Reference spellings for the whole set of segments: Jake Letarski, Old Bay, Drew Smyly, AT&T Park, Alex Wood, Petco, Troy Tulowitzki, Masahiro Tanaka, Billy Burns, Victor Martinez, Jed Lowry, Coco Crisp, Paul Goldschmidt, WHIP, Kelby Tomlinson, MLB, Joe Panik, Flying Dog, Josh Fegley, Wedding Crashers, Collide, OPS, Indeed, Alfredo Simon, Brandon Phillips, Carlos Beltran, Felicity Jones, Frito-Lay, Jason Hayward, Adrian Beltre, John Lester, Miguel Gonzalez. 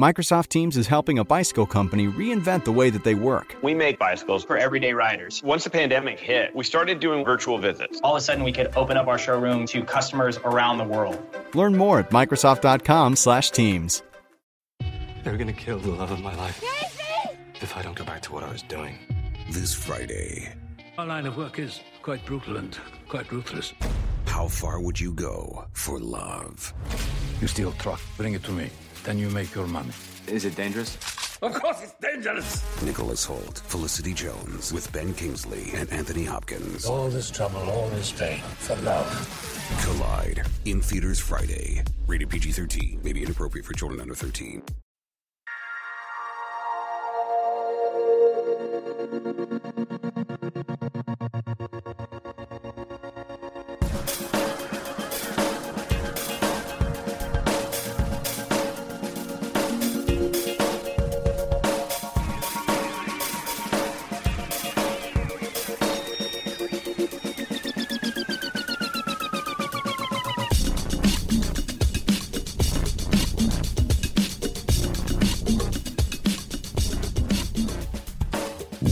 Microsoft Teams is helping a bicycle company reinvent the way that they work. We make bicycles for everyday riders. Once the pandemic hit, we started doing virtual visits. All of a sudden, we could open up our showroom to customers around the world. Learn more at Microsoft.com/Teams. They're going to kill the love of my life. Casey! If I don't go back to what I was doing. This Friday. Our line of work is quite brutal and quite ruthless. How far would you go for love? You steal truck, bring it to me. Then you make your money. Is it dangerous? Of course it's dangerous! Nicholas Hoult, Felicity Jones, with Ben Kingsley and Anthony Hopkins. All this trouble, all this pain, for love. Collide, in theaters Friday. Rated PG-13, may be inappropriate for children under 13.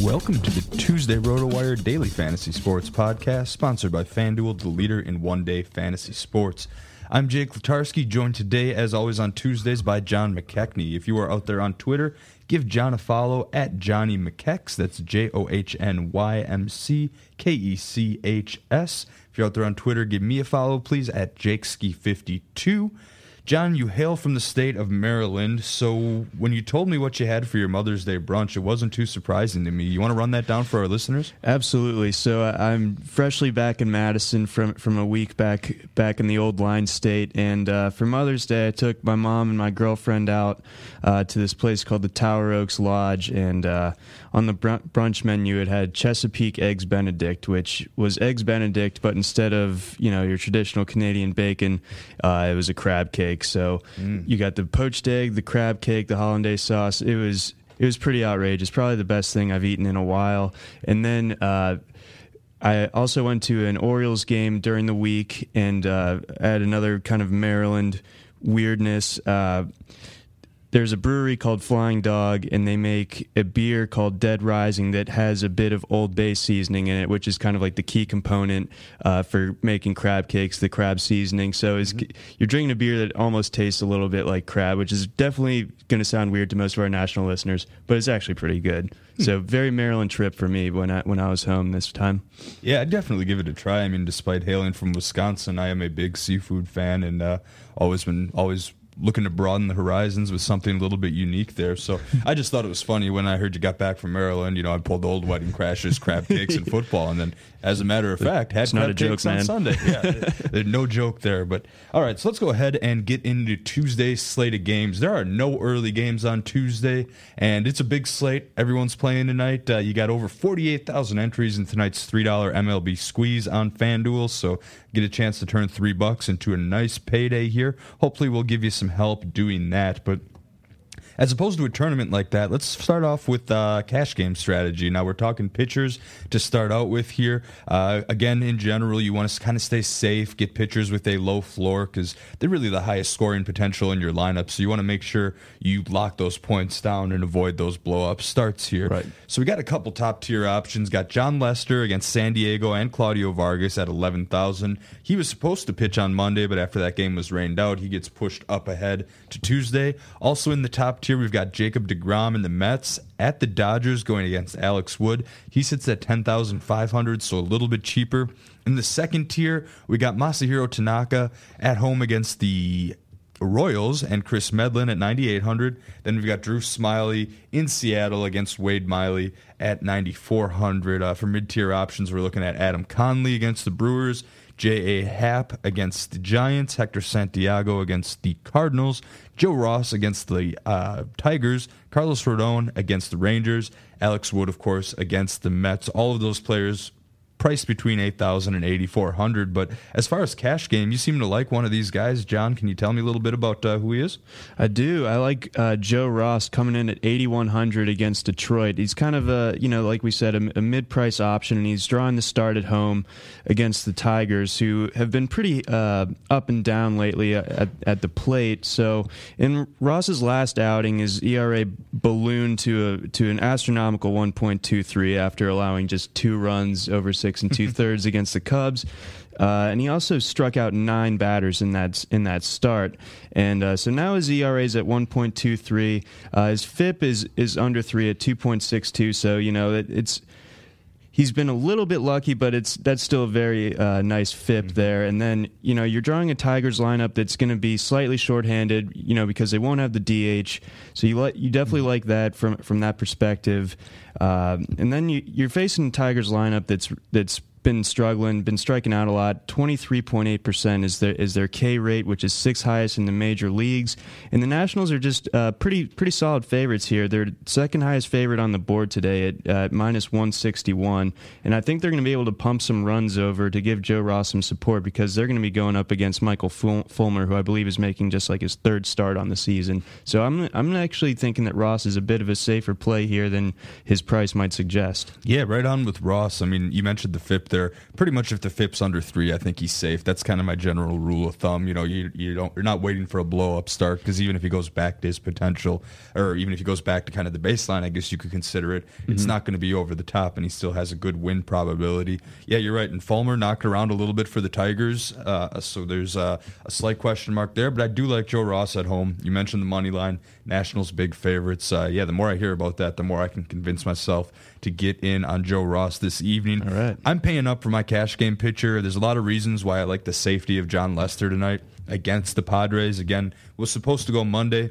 Welcome to the Tuesday RotoWire Daily Fantasy Sports Podcast, sponsored by FanDuel, the leader in one-day fantasy sports. I'm Jake Letarski, joined today, as always on Tuesdays, by John McKechnie. If you are out there on Twitter, give John a follow at Johnny McKechs. That's JohnMcKechs. If you're out there on Twitter, give me a follow, please, at JakeSki52. John, you hail from the state of Maryland, so when you told me what you had for your Mother's Day brunch, it wasn't too surprising to me. You want to run that down for our listeners? Absolutely. So I'm freshly back in Madison from a week back in the old line state, and for Mother's Day, I took my mom and my girlfriend out to this place called the Tower Oaks Lodge, and on the brunch menu, it had Chesapeake Eggs Benedict, which was Eggs Benedict, but instead of, you know, your traditional Canadian bacon, it was a crab cake. So you got the poached egg, the crab cake, the hollandaise sauce. It was pretty outrageous. Probably the best thing I've eaten in a while. And then I also went to an Orioles game during the week and had another kind of Maryland weirdness. There's a brewery called Flying Dog, and they make a beer called Dead Rising that has a bit of Old Bay seasoning in it, which is kind of like the key component for making crab cakes, the crab seasoning. So you're drinking a beer that almost tastes a little bit like crab, which is definitely going to sound weird to most of our national listeners, but it's actually pretty good. So very Maryland trip for me when I was home this time. Yeah, I'd definitely give it a try. I mean, despite hailing from Wisconsin, I am a big seafood fan and always looking to broaden the horizons with something a little bit unique there. So I just thought it was funny when I heard you got back from Maryland. You know, I pulled the old Wedding Crashers, crab cakes, and football. And then, as a matter of fact, had crab cakes on Sunday. Yeah, no joke there. But all right, so let's go ahead and get into Tuesday's slate of games. There are no early games on Tuesday, and it's a big slate. Everyone's playing tonight. You got over 48,000 entries in tonight's $3 MLB squeeze on FanDuel. So get a chance to turn $3 into a nice payday here. Hopefully we'll give you some help doing that. But as opposed to a tournament like that, let's start off with cash game strategy. Now, we're talking pitchers to start out with here. Again, in general, you want to kind of stay safe, get pitchers with a low floor because they're really the highest scoring potential in your lineup. So you want to make sure you lock those points down and avoid those blow-up starts here. Right. So we got a couple top-tier options. Got John Lester against San Diego and Claudio Vargas at $11,000. He was supposed to pitch on Monday, but after that game was rained out, he gets pushed up ahead to Tuesday. Also in the top tier, we've got Jacob deGrom and the Mets at the Dodgers going against Alex Wood. He sits at $10,500, so a little bit cheaper. In the second tier, we got Masahiro Tanaka at home against the Royals and Chris Medlen at $9,800. Then we've got Drew Smyly in Seattle against Wade Miley at $9,400. For mid-tier options, we're looking at Adam Conley against the Brewers, J.A. Happ against the Giants, Hector Santiago against the Cardinals, Joe Ross against the Tigers, Carlos Rodon against the Rangers, Alex Wood, of course, against the Mets. All of those players priced between $8,000 and $8,400. But as far as cash game, you seem to like one of these guys. John, can you tell me a little bit about who he is? I do. I like Joe Ross coming in at $8,100 against Detroit. He's kind of a, you know, like we said, a mid-price option, and he's drawing the start at home against the Tigers, who have been pretty up and down lately at the plate. So in Ross's last outing, his ERA ballooned to an astronomical 1.23 after allowing just 2 runs over 6 2/3 against the Cubs. And he also struck out 9 batters in that start. And so now his ERA is at 1.23. His FIP is under 3 at 2.62. So, you know, he's been a little bit lucky, but that's still a very nice FIP there. And then, you know, you're drawing a Tigers lineup that's going to be slightly shorthanded, you know, because they won't have the DH. So you definitely like that from that perspective. And then you're facing a Tigers lineup that's been struggling, been striking out a lot. 23.8% is their K rate, which is 6th highest in the major leagues. And the Nationals are just pretty solid favorites here. They're second highest favorite on the board today at -161. And I think they're going to be able to pump some runs over to give Joe Ross some support because they're going to be going up against Michael Fulmer, who I believe is making just like his 3rd start on the season. So I'm actually thinking that Ross is a bit of a safer play here than his price might suggest. Yeah, right on with Ross. I mean, you mentioned the FIP there. Pretty much if the FIP's under 3, I think he's safe. That's kind of my general rule of thumb. You know, you're not waiting for a blow-up start because even if he goes back to his potential, or even if he goes back to kind of the baseline, I guess you could consider it. Mm-hmm. It's not going to be over the top, and he still has a good win probability. Yeah, you're right. And Fulmer knocked around a little bit for the Tigers, so there's a slight question mark there. But I do like Joe Ross at home. You mentioned the money line. Nationals big favorites. Yeah, the more I hear about that, the more I can convince myself to get in on Joe Ross this evening. All right. I'm paying up for my cash game pitcher. There's a lot of reasons why I like the safety of John Lester tonight against the Padres. Again, was supposed to go Monday.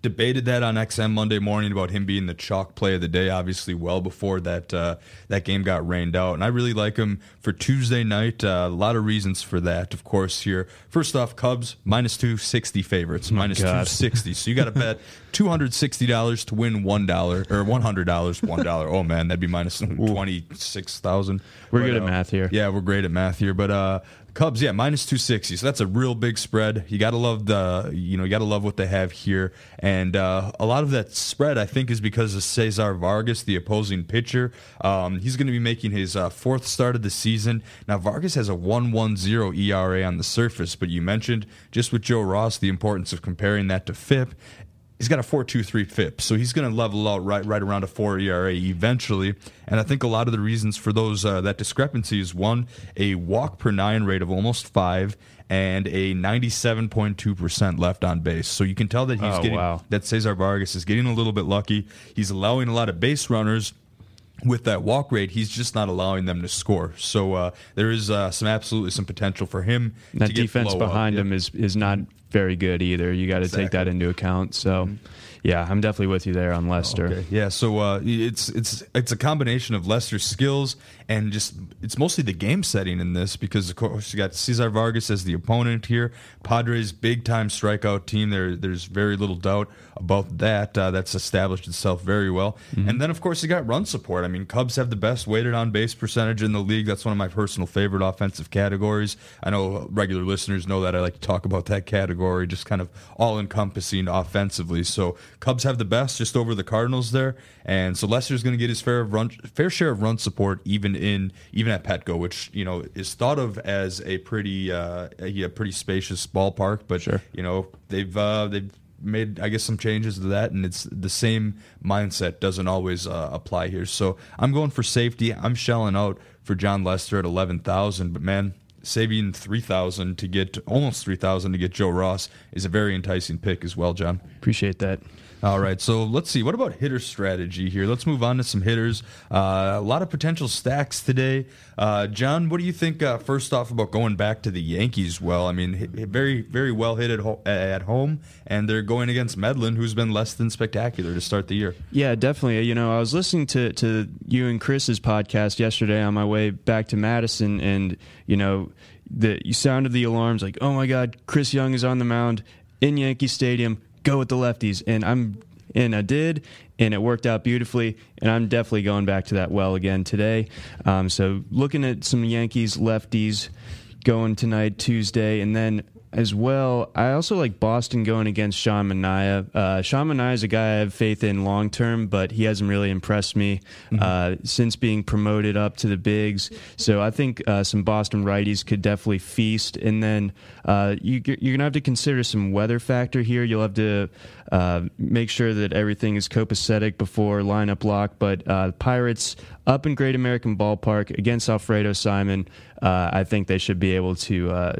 Debated that on XM Monday morning about him being the chalk play of the day, obviously well before that game got rained out. And I really like him for Tuesday night. A lot of reasons for that, of course, here. First off, Cubs, -260 favorites, -260. So you got to bet $260 to win $1, or $100. Oh, man, that'd be -26,000. We're good at math here. Yeah, we're great at math here. But Cubs, yeah, -260. So that's a real big spread. You gotta love what they have here, and a lot of that spread I think is because of Cesar Vargas, the opposing pitcher. He's going to be making his 4th start of the season. Now Vargas has a 1.10 ERA on the surface, but you mentioned just with Joe Ross the importance of comparing that to FIP. He's got a 4.23 FIP, so he's going to level out right around a 4 ERA eventually. And I think a lot of the reasons for those that discrepancy is, one, a walk per 9 rate of almost 5, and a 97.2% left on base. So you can tell that that Cesar Vargas is getting a little bit lucky. He's allowing a lot of base runners. With that walk rate, he's just not allowing them to score. So there is some potential for him. That to get defense behind him is not very good either. You got to take that into account. So, yeah, I'm definitely with you there on Lester. Okay. Yeah, so it's a combination of Lester's skills and just it's mostly the game setting in this because of course you got Cesar Vargas as the opponent here. Padres big time strikeout team. There's very little doubt about that. That's established itself very well. Mm-hmm. And then of course you got run support. I mean, Cubs have the best weighted on base percentage in the league. That's one of my personal favorite offensive categories. I know regular listeners know that I like to talk about that category, just kind of all-encompassing offensively. So Cubs have the best, just over the Cardinals there. And so Lester's going to get his fair share of run support, even at Petco, which, you know, is thought of as a pretty spacious ballpark. But sure, you know, they've made, I guess, some changes to that, and it's the same mindset doesn't always apply here. So I'm going for safety. I'm shelling out for John Lester at 11,000, but man, saving 3,000 to get almost 3,000 to get Joe Ross is a very enticing pick as well, John. Appreciate that. All right, so let's see. What about hitter strategy here? Let's move on to some hitters. A lot of potential stacks today. John, what do you think, first off, about going back to the Yankees? Well, I mean, very, very well hit at home, and they're going against Medlen, who's been less than spectacular to start the year. Yeah, definitely. You know, I was listening to you and Chris's podcast yesterday on my way back to Madison, and, you know, you sounded the alarms like, oh, my God, Chris Young is on the mound in Yankee Stadium. Go with the lefties, and I did, and it worked out beautifully, and I'm definitely going back to that well again today. So looking at some Yankees lefties going tonight, Tuesday, and then as well, I also like Boston going against Sean Manaea. Sean Manaea is a guy I have faith in long term, but he hasn't really impressed me since being promoted up to the bigs. So I think some Boston righties could definitely feast. And then you're going to have to consider some weather factor here. You'll have to make sure that everything is copacetic before lineup lock. But Pirates up in Great American Ballpark against Alfredo Simon. I think they should be able to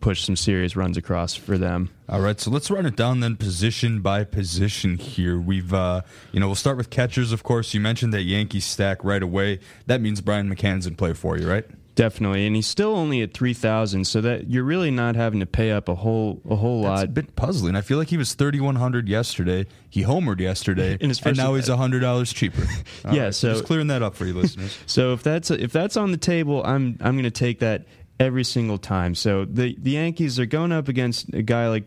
push some serious runs across for them. All right, so let's run it down then, position by position here. We've, we'll start with catchers, of course. You mentioned that Yankee stack right away. That means Brian McCann's in play for you, right? Definitely, and he's still only at 3,000, so that you're really not having to pay up a whole lot. That's a bit puzzling. I feel like he was 3,100 yesterday. He homered yesterday, and now he's $100 cheaper. Yeah, right. So just clearing that up for you, listeners. So if that's on the table, I'm going to take that every single time. So the Yankees are going up against a guy like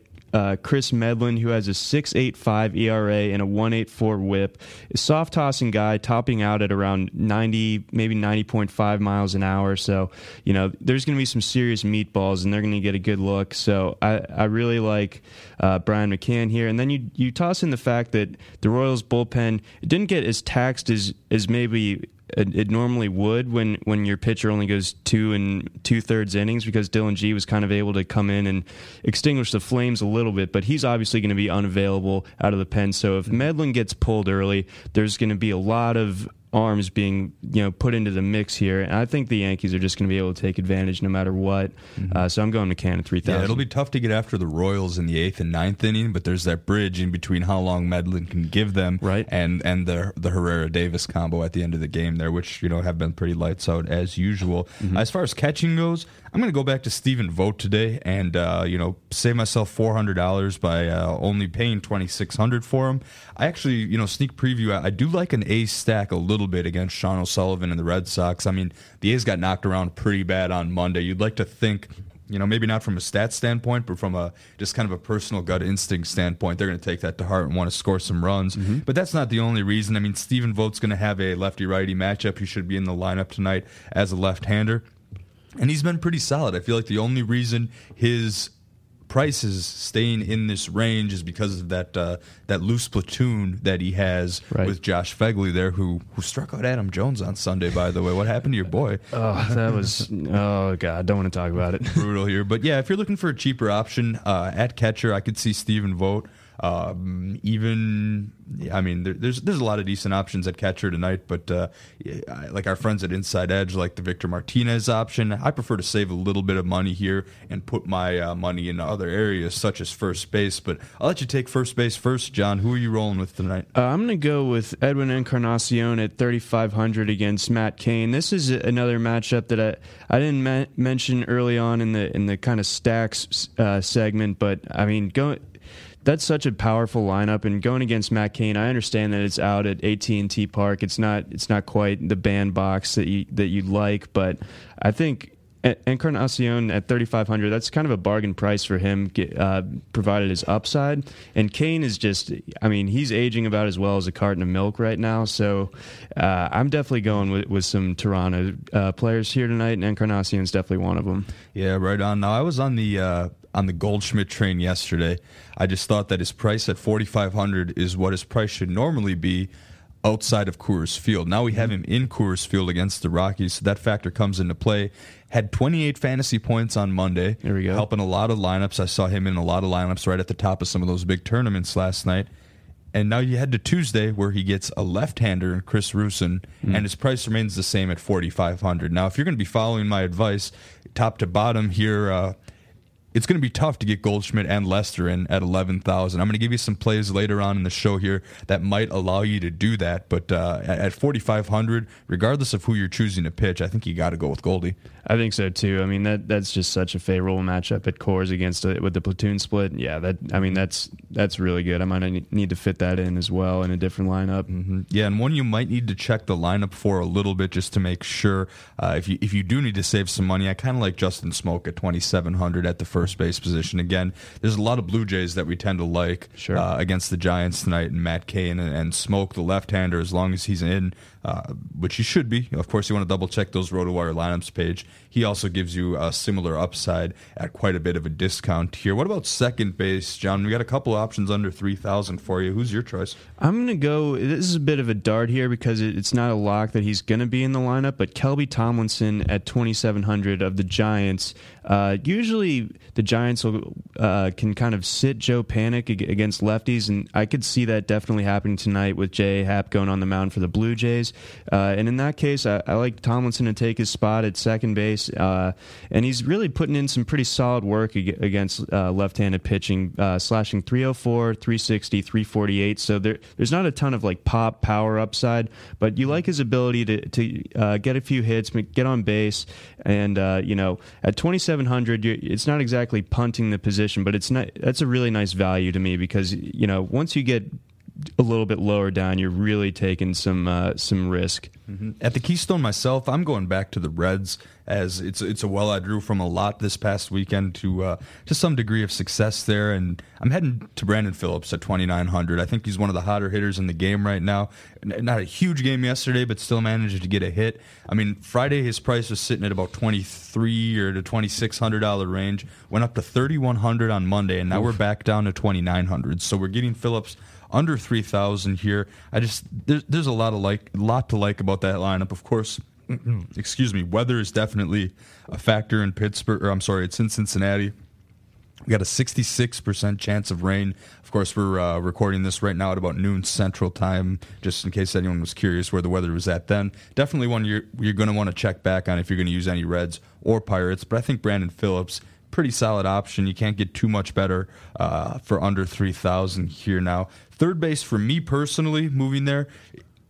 Chris Medlen, who has a 6.85 ERA and a 1.84 WHIP, a soft tossing guy, topping out at around 90, maybe 90.5 miles an hour. So, you know, there's going to be some serious meatballs, and they're going to get a good look. So, I really like Brian McCann here. And then you toss in the fact that the Royals bullpen, it didn't get as taxed as maybe it normally would when your pitcher only goes 2 2/3 innings, because Dylan G was kind of able to come in and extinguish the flames a little bit, but he's obviously going to be unavailable out of the pen. So if Medlen gets pulled early, there's going to be a lot of arms being, you know, put into the mix here, and I think the Yankees are just going to be able to take advantage no matter what. So I'm going McCann at 3,000. Yeah, it'll be tough to get after the Royals in the 8th and 9th inning, but there's that bridge in between how long Medlen can give them, right, and the Herrera-Davis combo at the end of the game there, which, you know, have been pretty lights out as usual. As far as catching goes, I'm going to go back to Steven Vogt today and save myself $400 by only paying $2,600 for him. I actually, sneak preview, I do like an A's stack a little bit against Sean O'Sullivan and the Red Sox. I mean, the A's got knocked around pretty bad on Monday. You'd like to think, maybe not from a stats standpoint, but from a just kind of a personal gut instinct standpoint, they're going to take that to heart and want to score some runs. But that's not the only reason. I mean, Steven Vogt's going to have a lefty-righty matchup. He should be in the lineup tonight as a left-hander, and he's been pretty solid. I feel like the only reason his prices staying in this range is because of that loose platoon that he has, right, with Josh Fegley there, who struck out Adam Jones on Sunday, by the way. What happened to your boy? Don't want to talk about it. Brutal here. But yeah, if you're looking for a cheaper option at catcher, I could see Steven Vogt. There's a lot of decent options at catcher tonight, but like our friends at Inside Edge, like the Victor Martinez option, I prefer to save a little bit of money here and put my money in other areas such as first base. But I'll let you take first base first, John. Who are you rolling with tonight? I'm going to go with Edwin Encarnacion at 3,500 against Matt Cain. This is another matchup that I didn't mention early on in the kind of stacks segment, but I mean, that's such a powerful lineup, and going against Matt Cain, I understand that it's out at AT&T Park. It's not quite the bandbox that you'd like, but I think Encarnacion at $3,500, that's kind of a bargain price for him, provided his upside. And Cain is just, I mean, he's aging about as well as a carton of milk right now. So I'm definitely going with some Toronto players here tonight, and Encarnacion's definitely one of them. Yeah, right on. Now, I was on the Goldschmidt train yesterday. I just thought that his price at $4,500 is what his price should normally be outside of Coors Field. Now we have him in Coors Field against the Rockies, so that factor comes into play. Had 28 fantasy points on Monday. There we go. Helping a lot of lineups. I saw him in a lot of lineups right at the top of some of those big tournaments last night. And now you head to Tuesday, where he gets a left-hander, Chris Rusin, and his price remains the same at $4,500. Now, if you're going to be following my advice, top to bottom here, it's going to be tough to get Goldschmidt and Lester in at $11,000. I'm going to give you some plays later on in the show here that might allow you to do that. But at $4,500, regardless of who you're choosing to pitch, I think you got to go with Goldie. I think so too. I mean, that's just such a favorable matchup at Coors against with the platoon split. Yeah, that's really good. I might need to fit that in as well in a different lineup. Mm-hmm. Yeah, and one you might need to check the lineup for a little bit just to make sure. If you do need to save some money, I kind of like Justin Smoke at $2,700 at the first base position. Again, there's a lot of Blue Jays that we tend to like against the Giants tonight, and Matt Cain and Smoke, the left-hander, as long as he's in, which he should be. Of course, you want to double-check those RotoWire lineups page. He also gives you a similar upside at quite a bit of a discount here. What about second base, John? We got a couple options under $3,000 for you. Who's your choice? I'm going to go, this is a bit of a dart here because it's not a lock that he's going to be in the lineup, but Kelby Tomlinson at $2,700 of the Giants. Usually the Giants can kind of sit Joe Panic against lefties, and I could see that definitely happening tonight with J.A. Happ going on the mound for the Blue Jays. And in that case, I like Tomlinson to take his spot at second base, and he's really putting in some pretty solid work against left-handed pitching, slashing 304, 360, 348. So there's not a ton of like pop power upside, but you like his ability to get a few hits, get on base, and at $2,700, it's not exactly punting the position, but it's not. That's a really nice value to me because once you get a little bit lower down, you're really taking some risk. Mm-hmm. At the Keystone myself, I'm going back to the Reds, as it's a well I drew from a lot this past weekend to some degree of success there, and I'm heading to Brandon Phillips at $2,900. I think he's one of the hotter hitters in the game right now. Not a huge game yesterday, but still managed to get a hit. I mean, Friday his price was sitting at about $2,300 or the $2,600 range, went up to $3,100 on Monday, and now we're back down to $2,900. So we're getting Phillips under $3,000 here. I just there's a lot to like about that lineup. Of course, excuse me, weather is definitely a factor in Pittsburgh. Or I'm sorry, it's in Cincinnati. We got a 66% chance of rain. Of course, we're recording this right now at about noon Central Time, just in case anyone was curious where the weather was at then. Definitely one you're going to want to check back on if you're going to use any Reds or Pirates. But I think Brandon Phillips, pretty solid option. You can't get too much better for under $3,000 here now. Third base for me personally, moving there,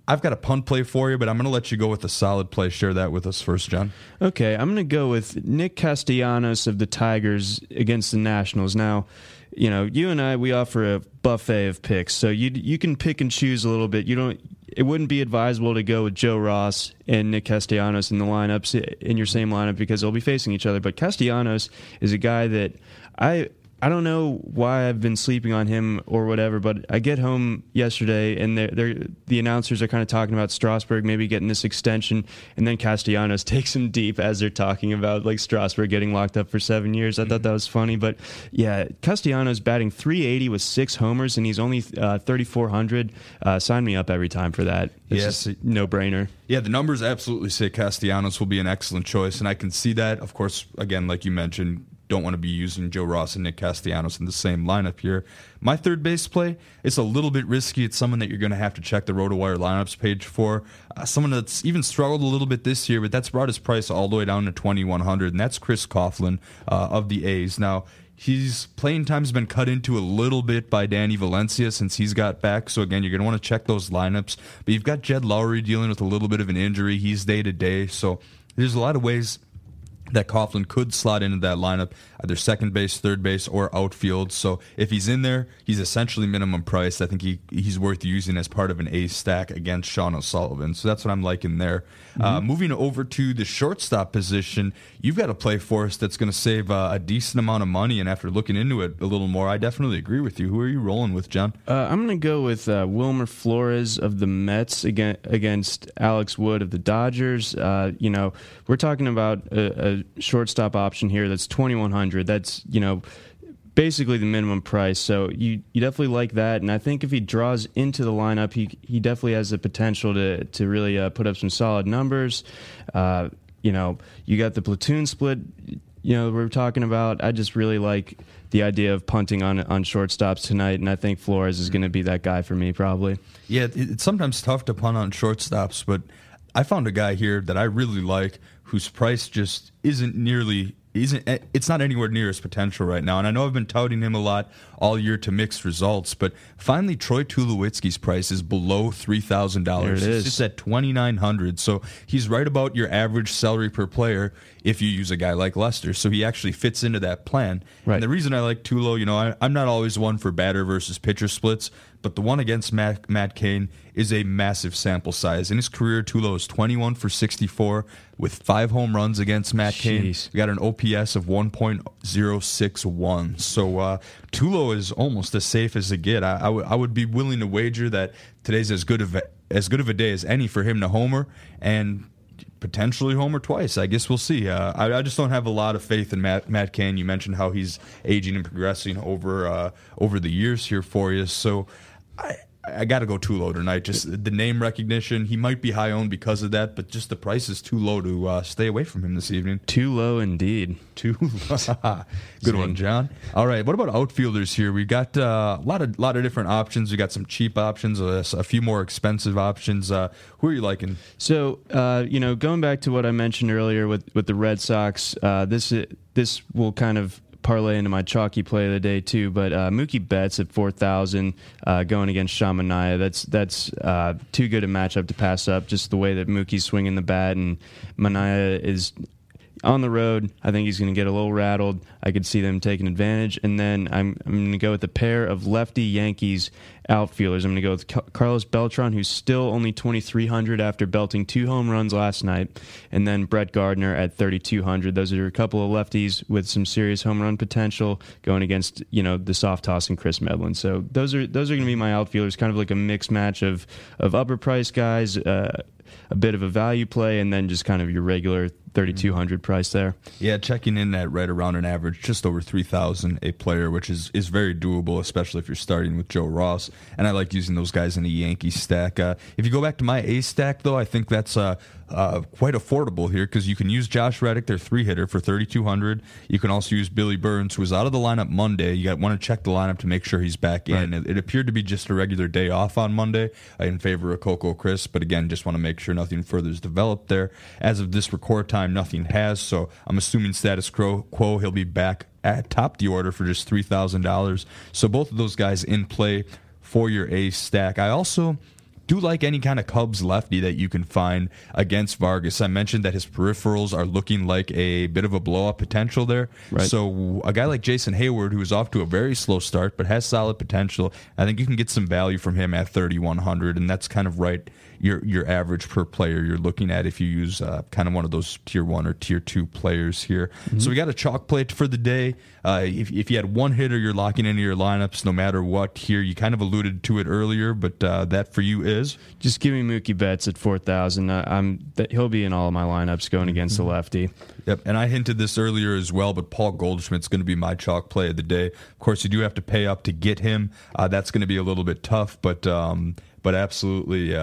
I've got a punt play for you, but I'm going to let you go with a solid play. Share that with us first, John. Okay, I'm going to go with Nick Castellanos of the Tigers against the Nationals. Now, you and I, we offer a buffet of picks, so you can pick and choose a little bit. It wouldn't be advisable to go with Joe Ross and Nick Castellanos in the lineups in your same lineup because they'll be facing each other. But Castellanos is a guy that I don't know why I've been sleeping on him or whatever, but I get home yesterday and the announcers are kind of talking about Strasburg maybe getting this extension, and then Castellanos takes him deep as they're talking about like Strasburg getting locked up for 7 years. I thought that was funny, but yeah, Castellanos batting .380 with 6 homers, and he's only $3,400. Sign me up every time for that. Yes, no-brainer. Yeah, the numbers absolutely say Castellanos will be an excellent choice, and I can see that. Of course, again, like you mentioned, don't want to be using Joe Ross and Nick Castellanos in the same lineup here. My third base play, it's a little bit risky. It's someone that you're going to have to check the RotoWire lineups page for. Someone that's even struggled a little bit this year, but that's brought his price all the way down to $2,100, and that's Chris Coughlin of the A's. Now, his playing time's been cut into a little bit by Danny Valencia since he's got back. So, again, you're going to want to check those lineups. But you've got Jed Lowry dealing with a little bit of an injury. He's day-to-day. So there's a lot of ways that Coughlin could slot into that lineup. either second base, third base, or outfield. So if he's in there, he's essentially minimum priced. I think he's worth using as part of an ace stack against Sean O'Sullivan. So that's what I'm liking there. Mm-hmm. Moving over to the shortstop position, you've got a play for us that's going to save a decent amount of money. And after looking into it a little more, I definitely agree with you. Who are you rolling with, John? I'm going to go with Wilmer Flores of the Mets against Alex Wood of the Dodgers. You know, we're talking about a shortstop option here that's $2,100. That's, you know, basically the minimum price. So you definitely like that. And I think if he draws into the lineup, he definitely has the potential to really put up some solid numbers. You know, you got the platoon split, you know, we're talking about. I just really like the idea of punting on shortstops tonight, and I think Flores is going to be that guy for me probably. Yeah, it's sometimes tough to punt on shortstops, but I found a guy here that I really like whose price just it's not anywhere near his potential right now. And I know I've been touting him a lot all year to mixed results, but finally Troy Tulowitzki's price is below $3,000. It's just at $2,900. So he's right about your average salary per player if you use a guy like Lester. So he actually fits into that plan. Right. And the reason I like Tulo, you know, I'm not always one for batter versus pitcher splits, but the one against Matt Cain is a massive sample size. In his career, Tulo is 21 for 64 with 5 home runs against Matt Cain. We got an OPS of 1.061. So Tulo is almost as safe as it get. I would be willing to wager that today's as good of a day as any for him to homer and potentially homer twice. I guess we'll see. I just don't have a lot of faith in Matt Cain. You mentioned how he's aging and progressing over the years here for you. So I got to go Tulo tonight. Just the name recognition. He might be high owned because of that, but just the price is too low to stay away from him this evening. Too low indeed. Too low. Good one, John. All right. What about outfielders here? We got a lot of different options. We got some cheap options, a few more expensive options. Who are you liking? So, you know, going back to what I mentioned earlier with the Red Sox, this will kind of parlay into my chalky play of the day too, but Mookie Betts at 4,000 going against Shamania. That's too good a matchup to pass up. Just the way that Mookie's swinging the bat and Mania is on the road, I think he's going to get a little rattled. I could see them taking advantage, and then I'm going to go with a pair of lefty Yankees outfielders. I'm going to go with Carlos Beltran, who's still only 2,300 after belting 2 home runs last night, and then Brett Gardner at 3,200. Those are a couple of lefties with some serious home run potential going against, you know, the soft toss and Chris Medlen. So those are going to be my outfielders, kind of like a mixed match of upper price guys, a bit of a value play, and then just kind of your regular 3,200 price there. Yeah, checking in at right around an average, just over 3,000 a player, which is very doable, especially if you're starting with Joe Ross. And I like using those guys in a Yankee stack. If you go back to my A stack, though, I think that's quite affordable here because you can use Josh Reddick, their 3-hitter, for 3,200. You can also use Billy Burns, who was out of the lineup Monday. You want to check the lineup to make sure he's back in. Right. It appeared to be just a regular day off on Monday in favor of Coco Crisp, but again, just want to make sure nothing further is developed there. As of this record time, nothing has, so I'm assuming status quo, he'll be back at top the order for just $3,000. So both of those guys in play for your ace stack. I also do like any kind of Cubs lefty that you can find against Vargas. I mentioned that his peripherals are looking like a bit of a blow-up potential there. Right. So a guy like Jason Hayward, who is off to a very slow start but has solid potential, I think you can get some value from him at 3,100, and that's kind of right your average per player you're looking at if you use kind of one of those tier 1 or tier 2 players here. Mm-hmm. So we got a chalk plate for the day. If you had one hitter you're locking into your lineups no matter what here, you kind of alluded to it earlier, but that for you is? Just give me Mookie Betts at 4,000. He'll be in all of my lineups going against the lefty. Yep, and I hinted this earlier as well, but Paul Goldschmidt's going to be my chalk play of the day. Of course, you do have to pay up to get him. That's going to be a little bit tough, but absolutely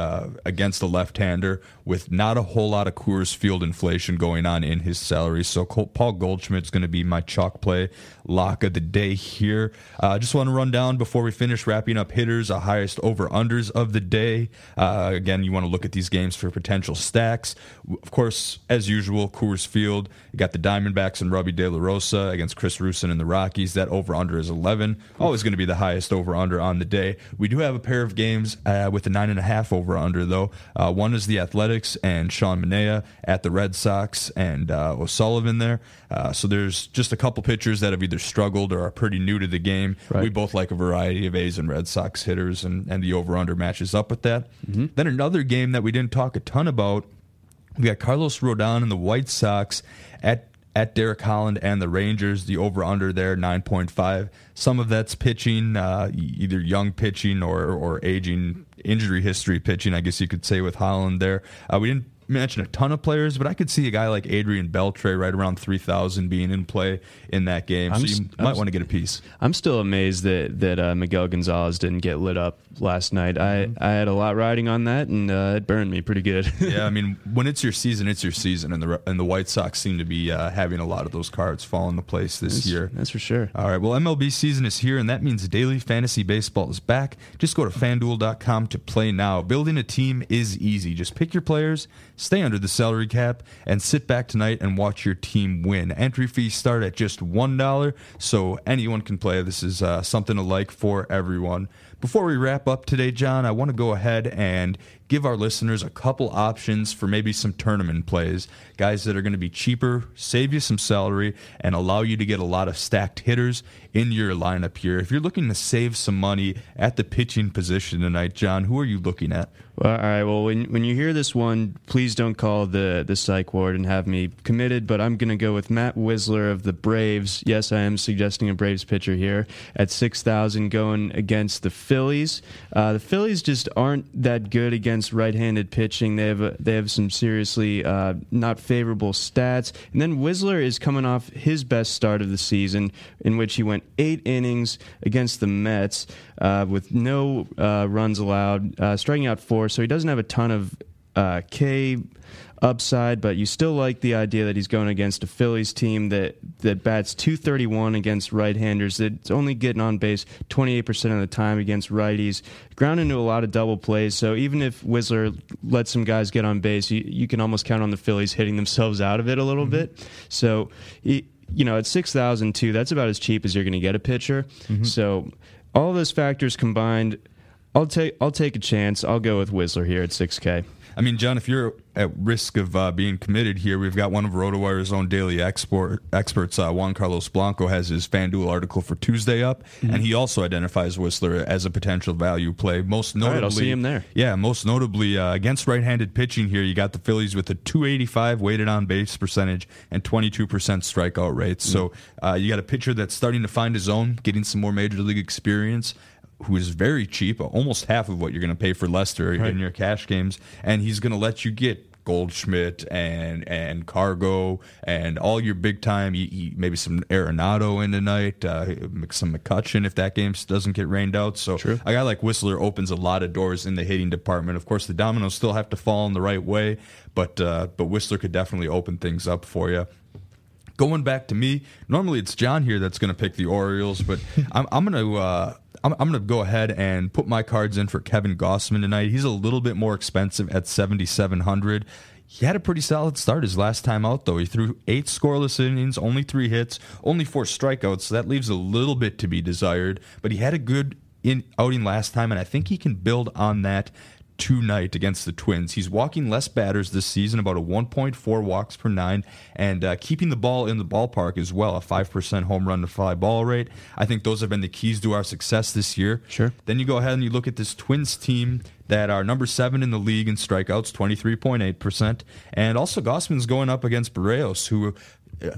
against the left-hander with not a whole lot of Coors Field inflation going on in his salary. So Paul Goldschmidt's going to be my chalk play lock of the day here. I just want to run down before we finish wrapping up hitters, our highest over-unders of the day. Again, you want to look at these games for potential stacks. Of course, as usual, Coors Field. You got the Diamondbacks and Ruby De La Rosa against Chris Rusin and the Rockies. That over-under is 11. Always going to be the highest over-under on the day. We do have a pair of games with the 9.5 over under, though. One is the Athletics and Sean Manaea at the Red Sox and O'Sullivan there. So there's just a couple pitchers that have either struggled or are pretty new to the game. Right. We both like a variety of A's and Red Sox hitters, and the over under matches up with that. Mm-hmm. Then another game that we didn't talk a ton about, we got Carlos Rodon and the White Sox at Derek Holland and the Rangers, the over-under there, 9.5. Some of that's pitching, either young pitching or aging injury history pitching, I guess you could say, with Holland there. We didn't mention a ton of players, but I could see a guy like Adrian Beltre right around 3,000 being in play in that game, so you might want to get a piece. I'm still amazed that Miguel Gonzalez didn't get lit up last night. I had a lot riding on that, and it burned me pretty good. Yeah, I mean, when it's your season, it's your season, and the White Sox seem to be having a lot of those cards fall into place this year. That's for sure. All right, well, MLB season is here, and that means daily fantasy baseball is back. Just go to FanDuel.com to play now. Building a team is easy. Just pick your players, stay under the salary cap, and sit back tonight and watch your team win. Entry fees start at just $1, so anyone can play. This is something to like for everyone. Before we wrap up today, John, I want to go ahead and give our listeners a couple options for maybe some tournament plays, guys that are going to be cheaper, save you some salary, and allow you to get a lot of stacked hitters in your lineup here. If you're looking to save some money at the pitching position tonight, John, who are you looking at? Well, all right, well, when you hear this one, please don't call the psych ward and have me committed, but I'm going to go with Matt Wisler of the Braves. Yes, I am suggesting a Braves pitcher here at 6,000 going against the Phillies. The Phillies just aren't that good against right-handed pitching. They have some seriously not favorable stats. And then Wisler is coming off his best start of the season, in which he went 8 innings against the Mets with no runs allowed, striking out 4. So he doesn't have a ton of K upside, but you still like the idea that he's going against a Phillies team that bats .231 against right-handers. That's only getting on base 28% of the time against righties. Ground into a lot of double plays, so even if Wisler lets some guys get on base, you can almost count on the Phillies hitting themselves out of it a little bit. So, at 6,000 too, that's about as cheap as you're going to get a pitcher. Mm-hmm. So all those factors combined, I'll take a chance. I'll go with Wisler here at 6K. I mean, John, if you're at risk of being committed here, we've got one of RotoWire's own daily experts, Juan Carlos Blanco, has his FanDuel article for Tuesday up, mm-hmm. and he also identifies Wisler as a potential value play. Most notably, all right, I'll see him there. Yeah, most notably against right-handed pitching here, you got the Phillies with a .285 weighted on-base percentage and 22% strikeout rate. Mm-hmm. So you got a pitcher that's starting to find his own, getting some more major league experience, who is very cheap, almost half of what you're going to pay for Lester in your cash games, and he's going to let you get Goldschmidt and Cargo and all your big time, maybe some Arenado in tonight, some McCutchen if that game doesn't get rained out. So true. A guy like Wisler opens a lot of doors in the hitting department. Of course, the dominoes still have to fall in the right way, but Wisler could definitely open things up for you. Going back to me, normally it's John here that's going to pick the Orioles, but I'm going to go ahead and put my cards in for Kevin Gausman tonight. He's a little bit more expensive at 7,700. He had a pretty solid start his last time out, though. He threw 8 scoreless innings, only 3 hits, only 4 strikeouts, so that leaves a little bit to be desired. But he had a good outing last time, and I think he can build on that tonight against the Twins. He's walking less batters this season, about a 1.4 walks per 9, and keeping the ball in the ballpark as well, a 5% home run to fly ball rate. I think those have been the keys to our success this year. Sure. Then you go ahead and you look at this Twins team that are number 7 in the league in strikeouts, 23.8%, and also Gausman's going up against Barrios, who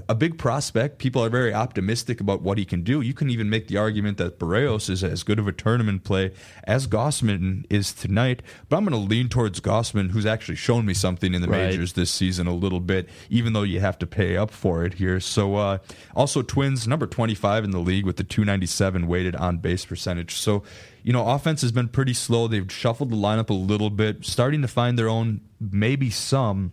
a big prospect. People are very optimistic about what he can do. You can even make the argument that Barrios is as good of a tournament play as Gausman is tonight, but I'm going to lean towards Gausman, who's actually shown me something in the majors this season a little bit, even though you have to pay up for it here. So also Twins, number 25 in the league with the .297 weighted on-base percentage. So, offense has been pretty slow. They've shuffled the lineup a little bit, starting to find their own, maybe some.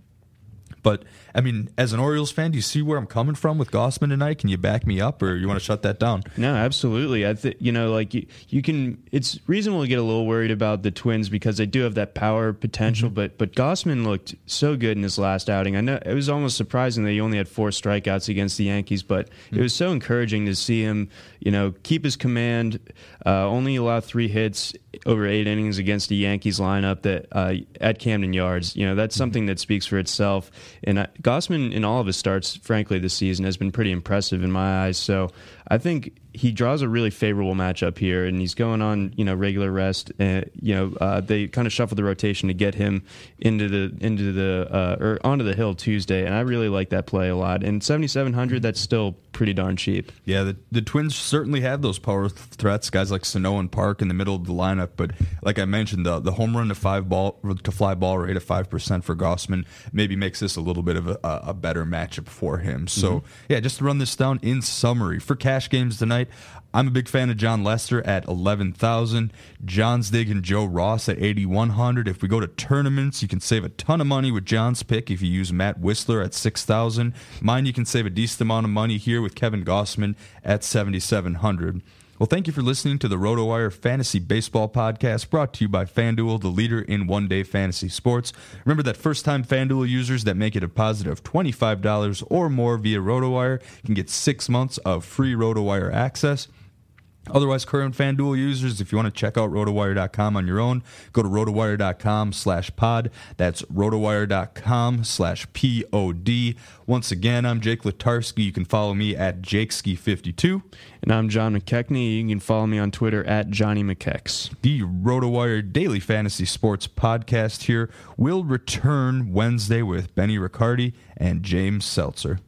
But, I mean, as an Orioles fan, do you see where I'm coming from with Gausman tonight? Can you back me up, or you want to shut that down? No, absolutely. I think, you can. It's reasonable to get a little worried about the Twins because they do have that power potential. Mm-hmm. But Gausman looked so good in his last outing. I know it was almost surprising that he only had 4 strikeouts against the Yankees, but mm-hmm. it was so encouraging to see him, keep his command, only allow 3 hits. over 8 innings against the Yankees lineup that at Camden Yards. You know, that's something that speaks for itself. And Gausman, in all of his starts, frankly, this season has been pretty impressive in my eyes. So I think he draws a really favorable matchup here, and he's going on, you know, regular rest. And, you know, they kind of shuffle the rotation to get him into the onto the hill Tuesday, and I really like that play a lot. And $7,700, that's still pretty darn cheap. Yeah, the Twins certainly have those power threats, guys like Sano and Park in the middle of the lineup. But like I mentioned, the home run to fly ball rate of 5% for Gausman maybe makes this a little bit of a better matchup for him. So yeah, just to run this down in summary for cash games tonight. I'm a big fan of John Lester at 11,000. John's digging Joe Ross at 8,100. If we go to tournaments, you can save a ton of money with John's pick if you use Matt Wisler at 6,000. Mine, you can save a decent amount of money here with Kevin Gausman at 7,700. Well, thank you for listening to the RotoWire Fantasy Baseball Podcast, brought to you by FanDuel, the leader in one-day fantasy sports. Remember that first-time FanDuel users that make a deposit of $25 or more via RotoWire can get 6 months of free RotoWire access. Otherwise, current FanDuel users, if you want to check out RotoWire.com on your own, go to RotoWire.com/pod. That's RotoWire.com/pod. Once again, I'm Jake Letarski. You can follow me at JakeSki52. And I'm John McKechnie. You can follow me on Twitter at Johnny McKex. The RotoWire Daily Fantasy Sports Podcast here will return Wednesday with Benny Riccardi and James Seltzer.